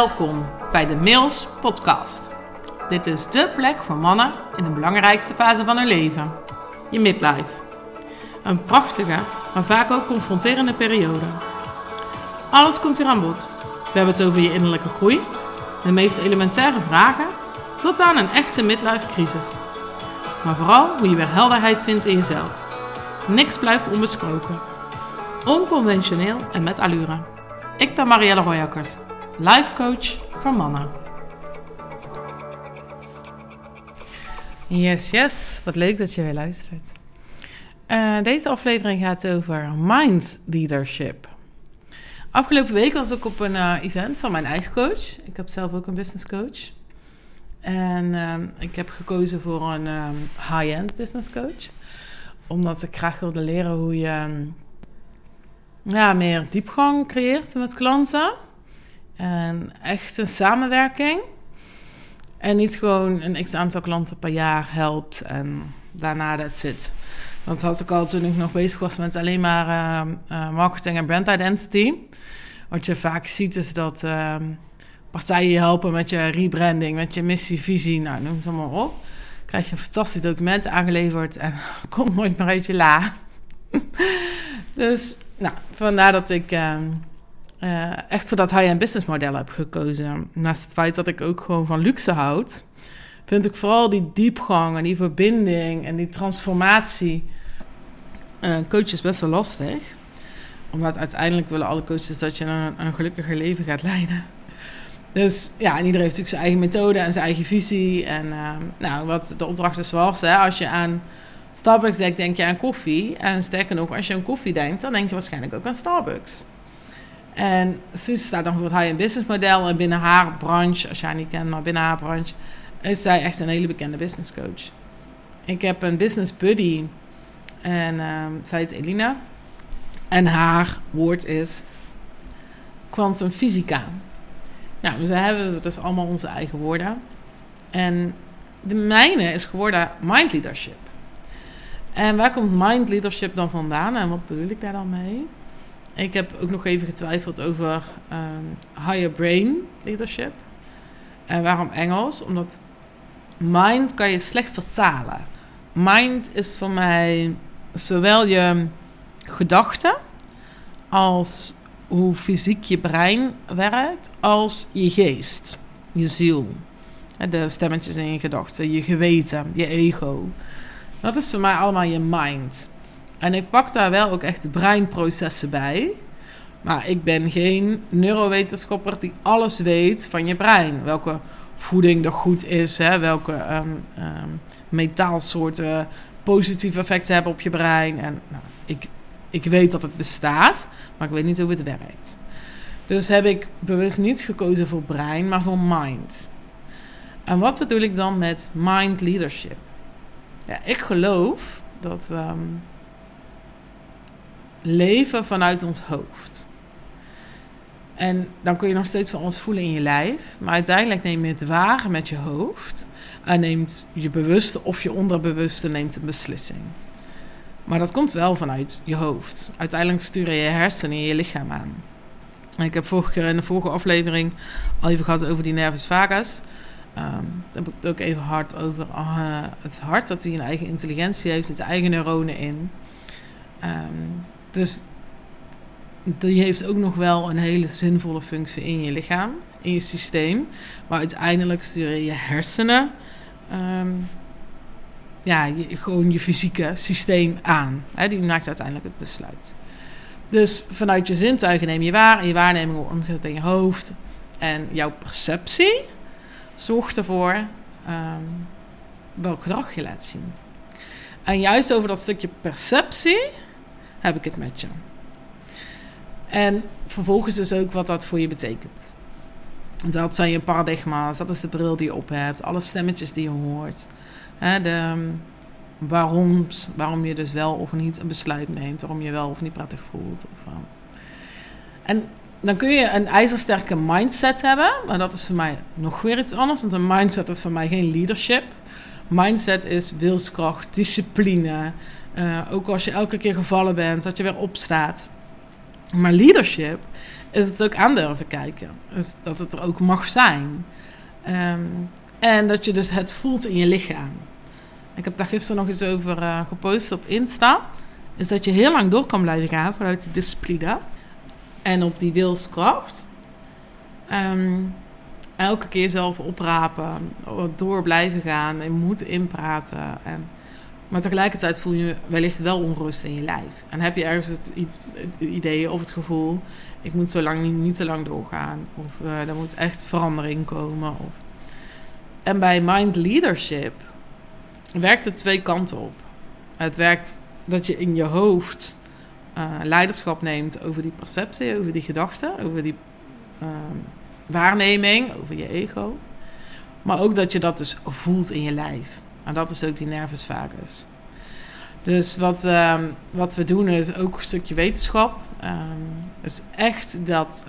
Welkom bij de Mails podcast. Dit is dé plek voor mannen in de belangrijkste fase van hun leven, je midlife. Een prachtige, maar vaak ook confronterende periode. Alles komt hier aan bod. We hebben het over je innerlijke groei, de meest elementaire vragen, tot aan een echte midlife crisis. Maar vooral hoe je weer helderheid vindt in jezelf. Niks blijft onbesproken. Onconventioneel en met allure. Ik ben Marielle Rooijakkers, life coach voor mannen. Yes, yes. Wat leuk dat je weer luistert. Deze aflevering gaat over mind leadership. Afgelopen week was ik op een event van mijn eigen coach. Ik heb zelf ook een business coach. En ik heb gekozen voor een high-end business coach. Omdat ik graag wilde leren hoe je meer diepgang creëert met klanten. En echt een samenwerking. En niet gewoon een x-aantal klanten per jaar helpt en daarna dat zit. Dat had ik al toen ik nog bezig was met alleen maar marketing en brand identity. Wat je vaak ziet is dat partijen je helpen met je rebranding, met je missie, visie, nou noem het allemaal op. Krijg je een fantastisch document aangeleverd en komt nooit meer uit je la. Dus nou, vandaar dat ik echt voor dat high-end business model heb gekozen. Naast het feit dat ik ook gewoon van luxe houd, vind ik vooral die diepgang en die verbinding en die transformatie coaches best wel lastig. Omdat uiteindelijk willen alle coaches dat je een gelukkiger leven gaat leiden. Dus ja, en iedereen heeft natuurlijk zijn eigen methode en zijn eigen visie. En wat de opdracht is was, hè, als je aan Starbucks denkt, denk je aan koffie. En sterker nog, als je aan koffie denkt, dan denk je waarschijnlijk ook aan Starbucks. En Suze staat dan voor het high-end business model. En binnen haar branche, als jij haar niet kent, maar binnen haar branche, is zij echt een hele bekende business coach. Ik heb een business buddy. En zij heet Elina. En haar woord is kwantumfysica. Nou, we hebben dus allemaal onze eigen woorden. En de mijne is geworden mind leadership. En waar komt mind leadership dan vandaan? En wat bedoel ik daar dan mee? Ik heb ook nog even getwijfeld over higher brain leadership. En waarom Engels? Omdat mind kan je slecht vertalen. Mind is voor mij zowel je gedachten als hoe fysiek je brein werkt, als je geest, je ziel. De stemmetjes in je gedachten, je geweten, je ego. Dat is voor mij allemaal je mind. En ik pak daar wel ook echt de breinprocessen bij. Maar ik ben geen neurowetenschapper die alles weet van je brein. Welke voeding er goed is, hè? Welke metaalsoorten positieve effecten hebben op je brein. En nou, ik weet dat het bestaat, maar ik weet niet hoe het werkt. Dus heb ik bewust niet gekozen voor brein, maar voor mind. En wat bedoel ik dan met mind leadership? Ja, ik geloof dat we leven vanuit ons hoofd. En dan kun je nog steeds van alles voelen in je lijf. Maar uiteindelijk neem je het waar met je hoofd. En neemt je bewuste of je onderbewuste neemt een beslissing. Maar dat komt wel vanuit je hoofd. Uiteindelijk sturen je hersenen je lichaam aan. Ik heb vorige keer in de vorige aflevering al even gehad over die nervus vagus. Daar heb ik het ook even hard over. Het hart, dat die een eigen intelligentie heeft, zitten eigen neuronen in. Dus die heeft ook nog wel een hele zinvolle functie in je lichaam, in je systeem. Maar uiteindelijk sturen je hersenen gewoon je fysieke systeem aan. Hè, die maakt uiteindelijk het besluit. Dus vanuit je zintuigen neem je waar. En je waarneming wordt omgezet in je hoofd. En jouw perceptie zorgt ervoor welk gedrag je laat zien. En juist over dat stukje perceptie heb ik het met je. En vervolgens dus ook wat dat voor je betekent. Dat zijn je paradigma's. Dat is de bril die je op hebt. Alle stemmetjes die je hoort. De waarom je dus wel of niet een besluit neemt. Waarom je wel of niet prettig voelt. En dan kun je een ijzersterke mindset hebben. Maar dat is voor mij nog weer iets anders. Want een mindset is voor mij geen leadership. Mindset is wilskracht, discipline. Ook als je elke keer gevallen bent, dat je weer opstaat. Maar leadership is het ook aan durven kijken. Dus dat het er ook mag zijn. En dat je dus het voelt in je lichaam. Ik heb daar gisteren nog eens over gepost op Insta. Is dat je heel lang door kan blijven gaan vanuit die discipline. En op die wilskracht. Elke keer zelf oprapen. Door blijven gaan. En moed inpraten. Maar tegelijkertijd voel je wellicht wel onrust in je lijf. En heb je ergens het idee of het gevoel... ik moet zo lang niet te lang doorgaan. Of er moet echt verandering komen. En bij mind leadership... werkt het twee kanten op. Het werkt dat je in je hoofd leiderschap neemt over die perceptie, over die gedachten, over die waarneming, over je ego. Maar ook dat je dat dus voelt in je lijf. En dat is ook die nervus vagus. Dus wat we doen is ook een stukje wetenschap. Dus echt dat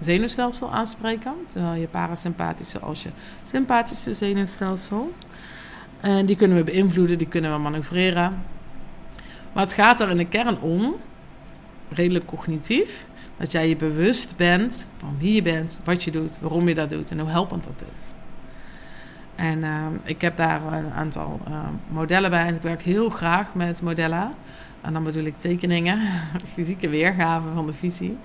zenuwstelsel aanspreken. Zowel je parasympathische als je sympathische zenuwstelsel. En die kunnen we beïnvloeden, die kunnen we manoeuvreren. Maar het gaat er in de kern om, redelijk cognitief, dat jij je bewust bent van wie je bent, wat je doet, waarom je dat doet en hoe helpend dat is. En ik heb daar een aantal modellen bij. En ik werk heel graag met modellen. En dan bedoel ik tekeningen, fysieke weergaven van de visie.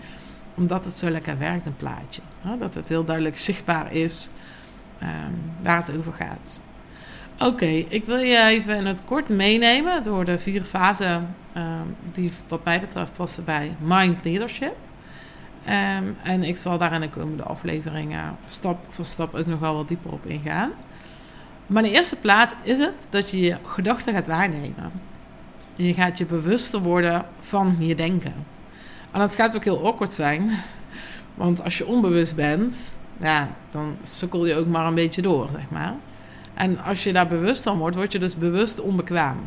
Omdat het zo lekker werkt, een plaatje. Dat het heel duidelijk zichtbaar is waar het over gaat. Oké, ik wil je even in het kort meenemen door de 4 fasen die wat mij betreft passen bij mind leadership. En ik zal daar in de komende afleveringen stap voor stap ook nog wel wat dieper op ingaan. Maar in de eerste plaats is het dat je je gedachten gaat waarnemen. En je gaat je bewuster worden van je denken. En dat gaat ook heel awkward zijn, want als je onbewust bent, ja, dan sukkel je ook maar een beetje door, zeg maar. En als je daar bewust van wordt, word je dus bewust onbekwaam.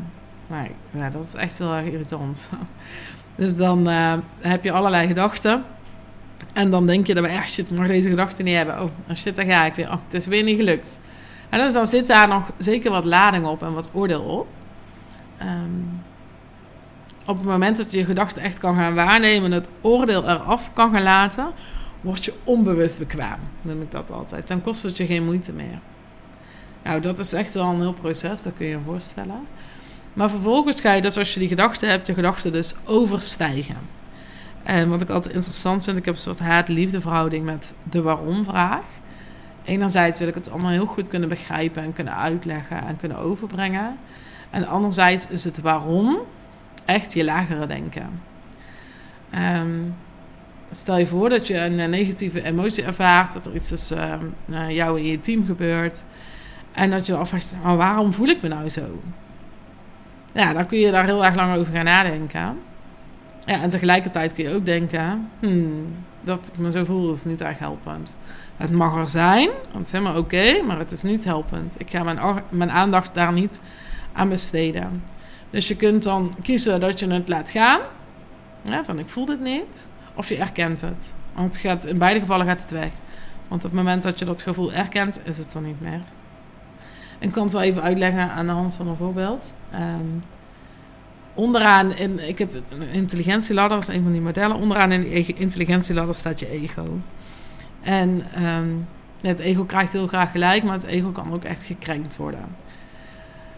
Nee, nou, dat is echt heel erg irritant. Dus dan heb je allerlei gedachten. En dan denk je daarbij, ja shit, ik mag deze gedachten niet hebben. Oh shit, daar ga ik weer. Oh, het is weer niet gelukt. En dus dan zit daar nog zeker wat lading op en wat oordeel op. Op het moment dat je je gedachten echt kan gaan waarnemen... en het oordeel eraf kan gaan laten... word je onbewust bekwaam, noem ik dat altijd. Dan kost het je geen moeite meer. Nou, dat is echt wel een heel proces, dat kun je je voorstellen. Maar vervolgens ga je dus, als je die gedachten hebt, je gedachten dus overstijgen. En wat ik altijd interessant vind, ik heb een soort haat-liefde verhouding met de waarom-vraag. Enerzijds wil ik het allemaal heel goed kunnen begrijpen en kunnen uitleggen en kunnen overbrengen. En anderzijds is het waarom echt je lagere denken. Stel je voor dat je een negatieve emotie ervaart, dat er iets tussen jou en je team gebeurt... En dat je afvraagt, maar waarom voel ik me nou zo? Ja, dan kun je daar heel erg lang over gaan nadenken. Ja, en tegelijkertijd kun je ook denken... dat ik me zo voel is niet erg helpend. Het mag er zijn, want het is helemaal oké, maar het is niet helpend. Ik ga mijn aandacht daar niet aan besteden. Dus je kunt dan kiezen dat je het laat gaan. Ja, van ik voel dit niet. Of je erkent het. Want in beide gevallen gaat het weg. Want op het moment dat je dat gevoel erkent, is het er niet meer. Ik kan het wel even uitleggen aan de hand van een voorbeeld. Onderaan, ik heb een intelligentieladder, dat is een van die modellen. Onderaan in die intelligentieladder staat je ego. En het ego krijgt heel graag gelijk, maar het ego kan ook echt gekrenkt worden.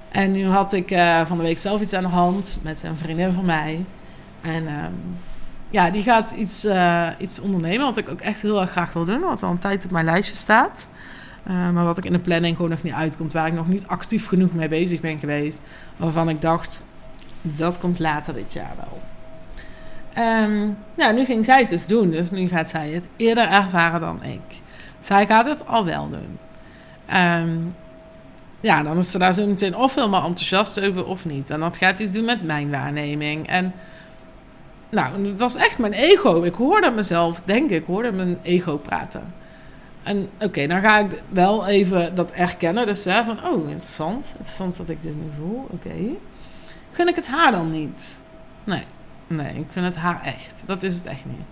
En nu had ik van de week zelf iets aan de hand met een vriendin van mij. En die gaat iets ondernemen, wat ik ook echt heel erg graag wil doen. Wat al een tijd op mijn lijstje staat. Maar wat ik in de planning gewoon nog niet uitkomt, waar ik nog niet actief genoeg mee bezig ben geweest, waarvan ik dacht, dat komt later dit jaar wel. Nu ging zij het dus doen, dus nu gaat zij het eerder ervaren dan ik. Zij gaat het al wel doen. Dan is ze daar zo meteen of helemaal enthousiast over of niet. En dat gaat iets doen met mijn waarneming. En nou, het was echt mijn ego. Ik hoorde mezelf denken, ik hoorde mijn ego praten. En oké, dan ga ik wel even dat erkennen. Dus van, interessant dat ik dit nu voel. Oké. Gun ik het haar dan niet? Nee, ik gun het haar echt. Dat is het echt niet.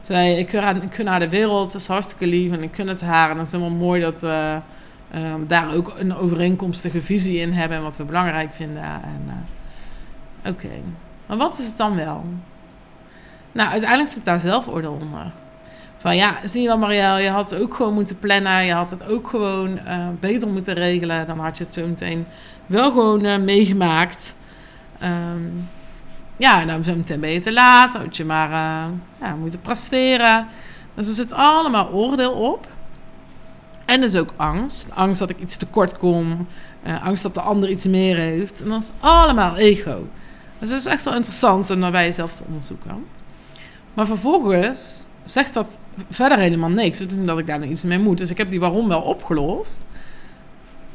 Zij, ik gun haar de wereld, dat is hartstikke lief. En ik gun het haar. En dat is helemaal mooi dat we daar ook een overeenkomstige visie in hebben. En wat we belangrijk vinden. En, oké. Maar wat is het dan wel? Nou, uiteindelijk zit daar zelfoordeel onder. Van ja, zie je wel Marielle, je had het ook gewoon moeten plannen. Je had het ook gewoon beter moeten regelen. Dan had je het zo meteen wel gewoon meegemaakt. Ja, dan zo meteen ben je te laat. Had je maar moeten presteren. Dus er zit allemaal oordeel op. En dus ook angst. Angst dat ik iets tekort kom. Angst dat de ander iets meer heeft. En dat is allemaal ego. Dus dat is echt wel interessant om naar bij jezelf te onderzoeken. Maar vervolgens zegt dat verder helemaal niks. Het is niet dat ik daar nog iets mee moet. Dus ik heb die waarom wel opgelost.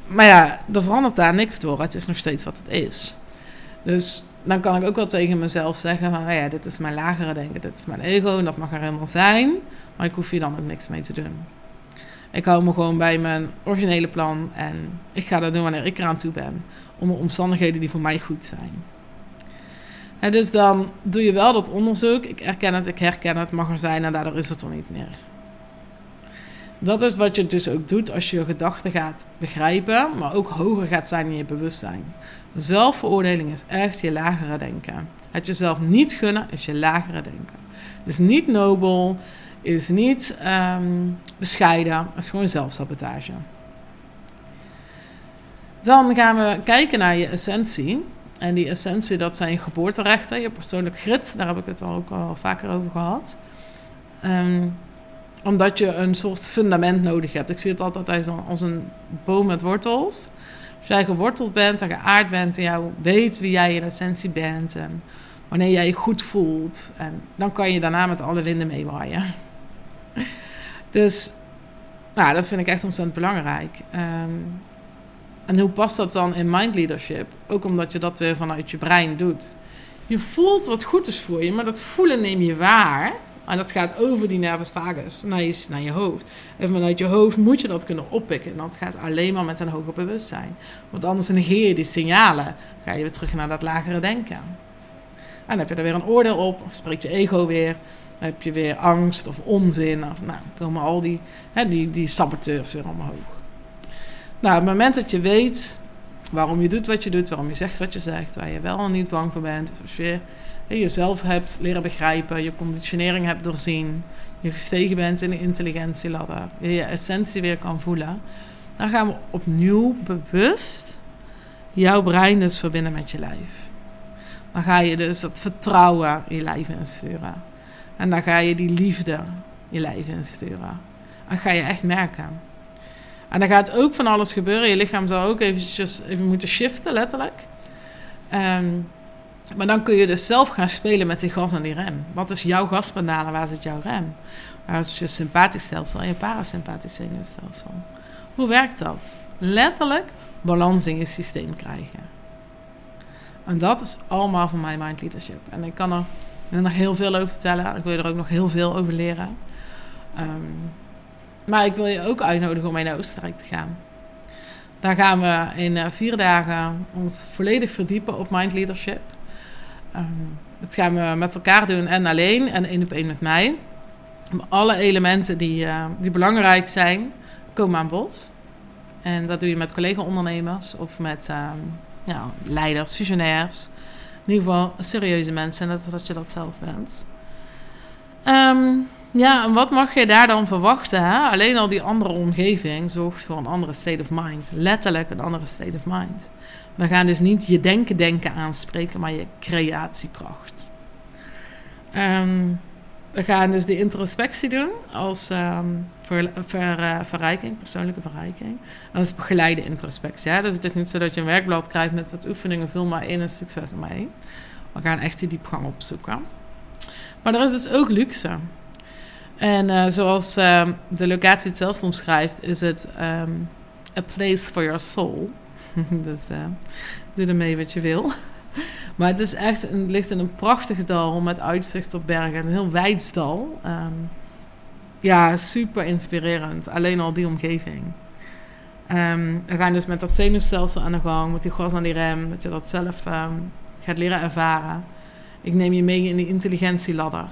Maar ja, er verandert daar niks door. Het is nog steeds wat het is. Dus dan kan ik ook wel tegen mezelf zeggen van, ja, dit is mijn lagere denken. Dit is mijn ego en dat mag er helemaal zijn. Maar ik hoef hier dan ook niks mee te doen. Ik hou me gewoon bij mijn originele plan. En ik ga dat doen wanneer ik eraan toe ben. Onder omstandigheden die voor mij goed zijn. En dus dan doe je wel dat onderzoek. Ik herken het, mag er zijn en daardoor is het er niet meer. Dat is wat je dus ook doet als je je gedachten gaat begrijpen, maar ook hoger gaat zijn in je bewustzijn. Zelfveroordeling is echt je lagere denken. Het jezelf niet gunnen is je lagere denken. Dus niet nobel, is niet bescheiden, het is gewoon zelfsabotage. Dan gaan we kijken naar je essentie. En die essentie, dat zijn je geboorterechten, je persoonlijk grid. Daar heb ik het ook al vaker over gehad. Omdat je een soort fundament nodig hebt. Ik zie het altijd als een boom met wortels. Als jij geworteld bent en geaard bent en jou weet wie jij in essentie bent. En wanneer jij je goed voelt. En dan kan je daarna met alle winden meewaaien. Dus nou, dat vind ik echt ontzettend belangrijk. En hoe past dat dan in mind leadership? Ook omdat je dat weer vanuit je brein doet. Je voelt wat goed is voor je, maar dat voelen neem je waar. En dat gaat over die nervus vagus, naar je hoofd. En vanuit je hoofd moet je dat kunnen oppikken. En dat gaat alleen maar met een hoger bewustzijn. Want anders negeer je die signalen. Dan ga je weer terug naar dat lagere denken. En dan heb je daar weer een oordeel op. Of spreekt je ego weer. Dan heb je weer angst of onzin. Of, nou, komen al die saboteurs weer omhoog. Nou, op het moment dat je weet waarom je doet wat je doet, waarom je zegt wat je zegt, waar je wel en niet bang voor bent. Dus als je jezelf hebt leren begrijpen, je conditionering hebt doorzien, je gestegen bent in de intelligentieladder, je essentie weer kan voelen. Dan gaan we opnieuw bewust jouw brein dus verbinden met je lijf. Dan ga je dus dat vertrouwen je lijf insturen. En dan ga je die liefde je lijf insturen. Dat ga je echt merken. En dan gaat ook van alles gebeuren. Je lichaam zal ook even moeten shiften, letterlijk. Maar dan kun je dus zelf gaan spelen met die gas en die rem. Wat is jouw gaspedaal en waar zit jouw rem? Waar is je sympathisch stelsel en je parasympathisch zenuwstelsel? Hoe werkt dat? Letterlijk balans in je systeem krijgen. En dat is allemaal van mijn mind leadership. En ik kan er nog heel veel over vertellen. Ik wil er ook nog heel veel over leren. Maar ik wil je ook uitnodigen om mee naar Oostenrijk te gaan. Daar gaan we in 4 dagen ons volledig verdiepen op mind leadership. Dat gaan we met elkaar doen en alleen en 1-op-1 met mij. Alle elementen die belangrijk zijn, komen aan bod. En dat doe je met collega-ondernemers of met leiders, visionairs. In ieder geval serieuze mensen, net zoals je dat zelf bent. Ja, en wat mag je daar dan verwachten? Hè? Alleen al die andere omgeving zorgt voor een andere state of mind. Letterlijk een andere state of mind. We gaan dus niet je denken aanspreken, maar je creatiekracht. We gaan dus de introspectie doen als verrijking, persoonlijke verrijking. En dat is begeleide introspectie. Hè? Dus het is niet zo dat je een werkblad krijgt met wat oefeningen, vul maar één en succes mee. We gaan echt die diepgang opzoeken. Maar er is dus ook luxe. En zoals de locatie het zelf omschrijft, is het a place for your soul. Dus doe ermee wat je wil. Maar het is echt, het ligt in een prachtig dal met uitzicht op bergen. Een heel wijd dal. Ja, super inspirerend. Alleen al die omgeving. We gaan dus met dat zenuwstelsel aan de gang, met die gas aan die rem. Dat je dat zelf gaat leren ervaren. Ik neem je mee in die intelligentieladder.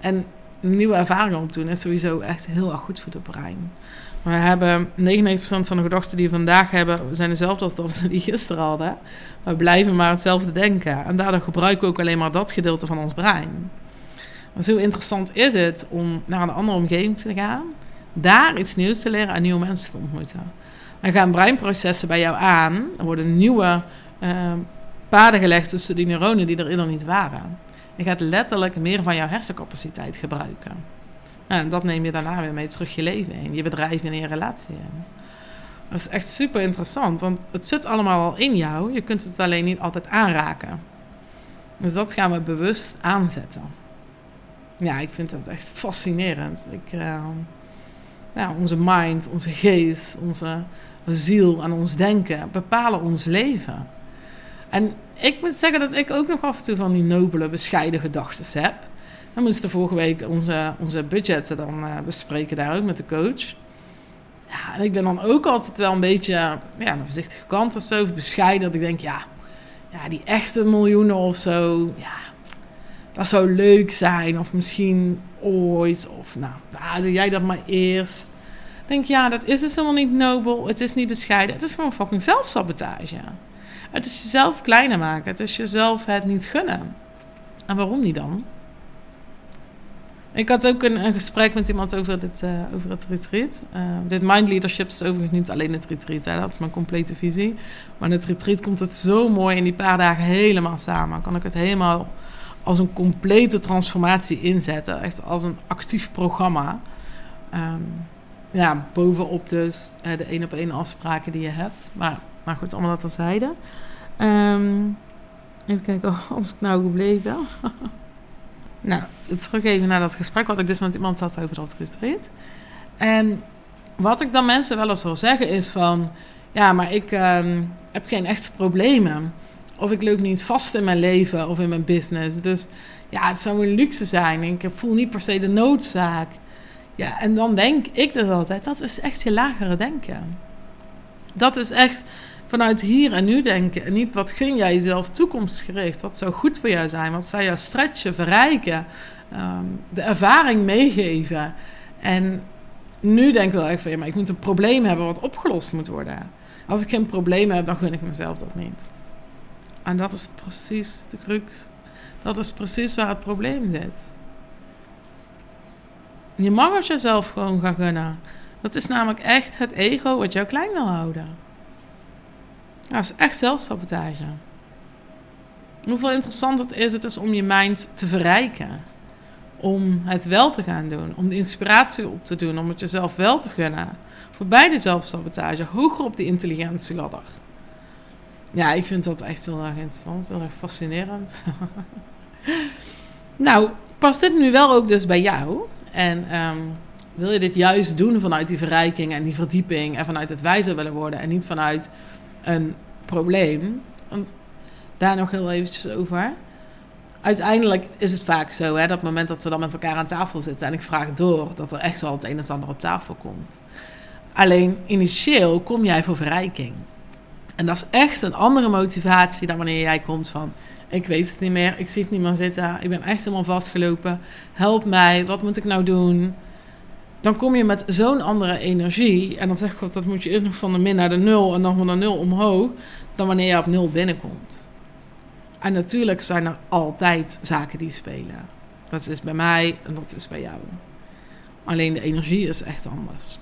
En nieuwe ervaringen opdoen is sowieso echt heel erg goed voor het brein. We hebben 99% van de gedachten die we vandaag hebben, zijn dezelfde als dat we die gisteren hadden. We blijven maar hetzelfde denken. En daardoor gebruiken we ook alleen maar dat gedeelte van ons brein. Maar zo interessant is het om naar een andere omgeving te gaan, daar iets nieuws te leren en nieuwe mensen te ontmoeten. Dan gaan breinprocessen bij jou aan, er worden nieuwe paden gelegd tussen die neuronen die er eerder niet waren. Je gaat letterlijk meer van jouw hersencapaciteit gebruiken. Nou, en dat neem je daarna weer mee terug je leven in, je bedrijf en in je relatie in. Dat is echt super interessant, want het zit allemaal al in jou. Je kunt het alleen niet altijd aanraken. Dus dat gaan we bewust aanzetten. Ja, ik vind dat echt fascinerend. Onze mind, onze geest, onze ziel en ons denken bepalen ons leven. En ik moet zeggen dat ik ook nog af en toe van die nobele, bescheiden gedachten heb. We moesten vorige week onze budgetten dan bespreken daar ook met de coach. Ja, en ik ben dan ook altijd wel een beetje een voorzichtige kant of zo, of bescheiden. Dat ik denk, die echte miljoenen of zo, dat zou leuk zijn. Of misschien ooit, of doe jij dat maar eerst. Ik denk, dat is dus helemaal niet nobel. Het is niet bescheiden. Het is gewoon fucking zelfsabotage. Het is jezelf kleiner maken. Het is jezelf het niet gunnen. En waarom niet dan? Ik had ook een gesprek met iemand over het retreat. Dit mind leadership is overigens niet alleen het retreat. Hè? Dat is mijn complete visie. Maar in het retreat komt het zo mooi in die paar dagen helemaal samen. Kan ik het helemaal als een complete transformatie inzetten. Echt als een actief programma. Bovenop dus de 1-op-1 afspraken die je hebt. Maar goed, allemaal dat terzijde. Even kijken, als ik nou gebleven. Nou, terug even naar dat gesprek wat ik dus met iemand had over dat retreat. En wat ik dan mensen wel eens hoor zeggen is van... ja, maar ik heb geen echte problemen. Of ik loop niet vast in mijn leven of in mijn business. Dus het zou een luxe zijn. Ik voel niet per se de noodzaak. Ja, en dan denk ik dus altijd, dat is echt je lagere denken. Dat is echt vanuit hier en nu denken. En niet wat gun jij jezelf toekomstgericht. Wat zou goed voor jou zijn? Wat zou jou stretchen, verrijken? De ervaring meegeven. En nu denk ik wel echt van... maar ik moet een probleem hebben wat opgelost moet worden. Als ik geen probleem heb, dan gun ik mezelf dat niet. En dat is precies de crux. Dat is precies waar het probleem zit. Je mag het jezelf gewoon gaan gunnen. Dat is namelijk echt het ego wat jou klein wil houden. Dat is echt zelfsabotage. Hoeveel interessant het is om je mind te verrijken. Om het wel te gaan doen. Om de inspiratie op te doen. Om het jezelf wel te gunnen. Voorbij de zelfsabotage. Hoger op die intelligentieladder. Ja, ik vind dat echt heel erg interessant. Heel erg fascinerend. Nou, past dit nu wel ook dus bij jou? En... wil je dit juist doen vanuit die verrijking en die verdieping en vanuit het wijzer willen worden en niet vanuit een probleem? Want daar nog heel eventjes over. Uiteindelijk is het vaak zo, hè, dat moment dat we dan met elkaar aan tafel zitten en ik vraag door, dat er echt wel het een en het ander op tafel komt. Alleen initieel kom jij voor verrijking. En dat is echt een andere motivatie dan wanneer jij komt van... ik weet het niet meer, ik zie het niet meer zitten, ik ben echt helemaal vastgelopen, help mij, wat moet ik nou doen? Dan kom je met zo'n andere energie. En dan zeg ik, dat moet je eerst nog van de min naar de nul en dan van de nul omhoog, dan wanneer je op nul binnenkomt. En natuurlijk zijn er altijd zaken die spelen. Dat is bij mij en dat is bij jou. Alleen de energie is echt anders.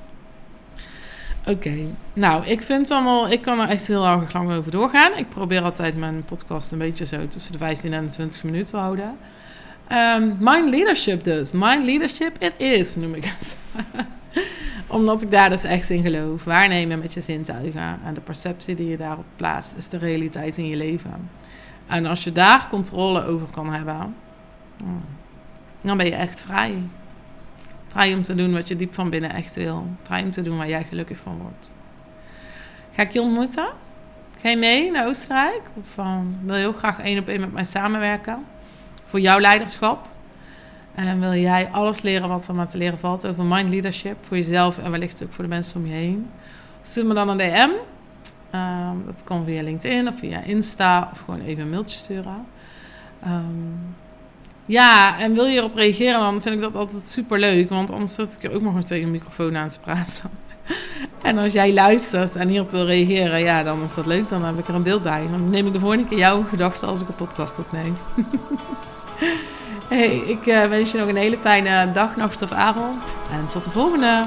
Oké. Nou, ik vind allemaal... ik kan er echt heel erg lang over doorgaan. Ik probeer altijd mijn podcast een beetje zo tussen de 15 en de 20 minuten te houden. Mind leadership dus. Mind leadership it is, noem ik het. Omdat ik daar dus echt in geloof. Waarnemen met je zintuigen. En de perceptie die je daarop plaatst is de realiteit in je leven. En als je daar controle over kan hebben, dan ben je echt vrij. Vrij om te doen wat je diep van binnen echt wil. Vrij om te doen waar jij gelukkig van wordt. Ga ik je ontmoeten? Ga je mee naar Oostenrijk? Of wil je heel graag 1-op-1 met mij samenwerken? Voor jouw leiderschap. En wil jij alles leren wat er maar te leren valt over mind leadership. Voor jezelf en wellicht ook voor de mensen om je heen. Stuur me dan een DM. Dat kan via LinkedIn of via Insta. Of gewoon even een mailtje sturen. En wil je erop reageren, dan vind ik dat altijd superleuk. Want anders zit ik er ook nog eens tegen een microfoon aan te praten. En als jij luistert en hierop wil reageren, dan is dat leuk. Dan heb ik er een beeld bij. Dan neem ik de volgende keer jouw gedachten als ik een podcast opneem. Hey, ik wens je nog een hele fijne dag, nacht of avond. En tot de volgende!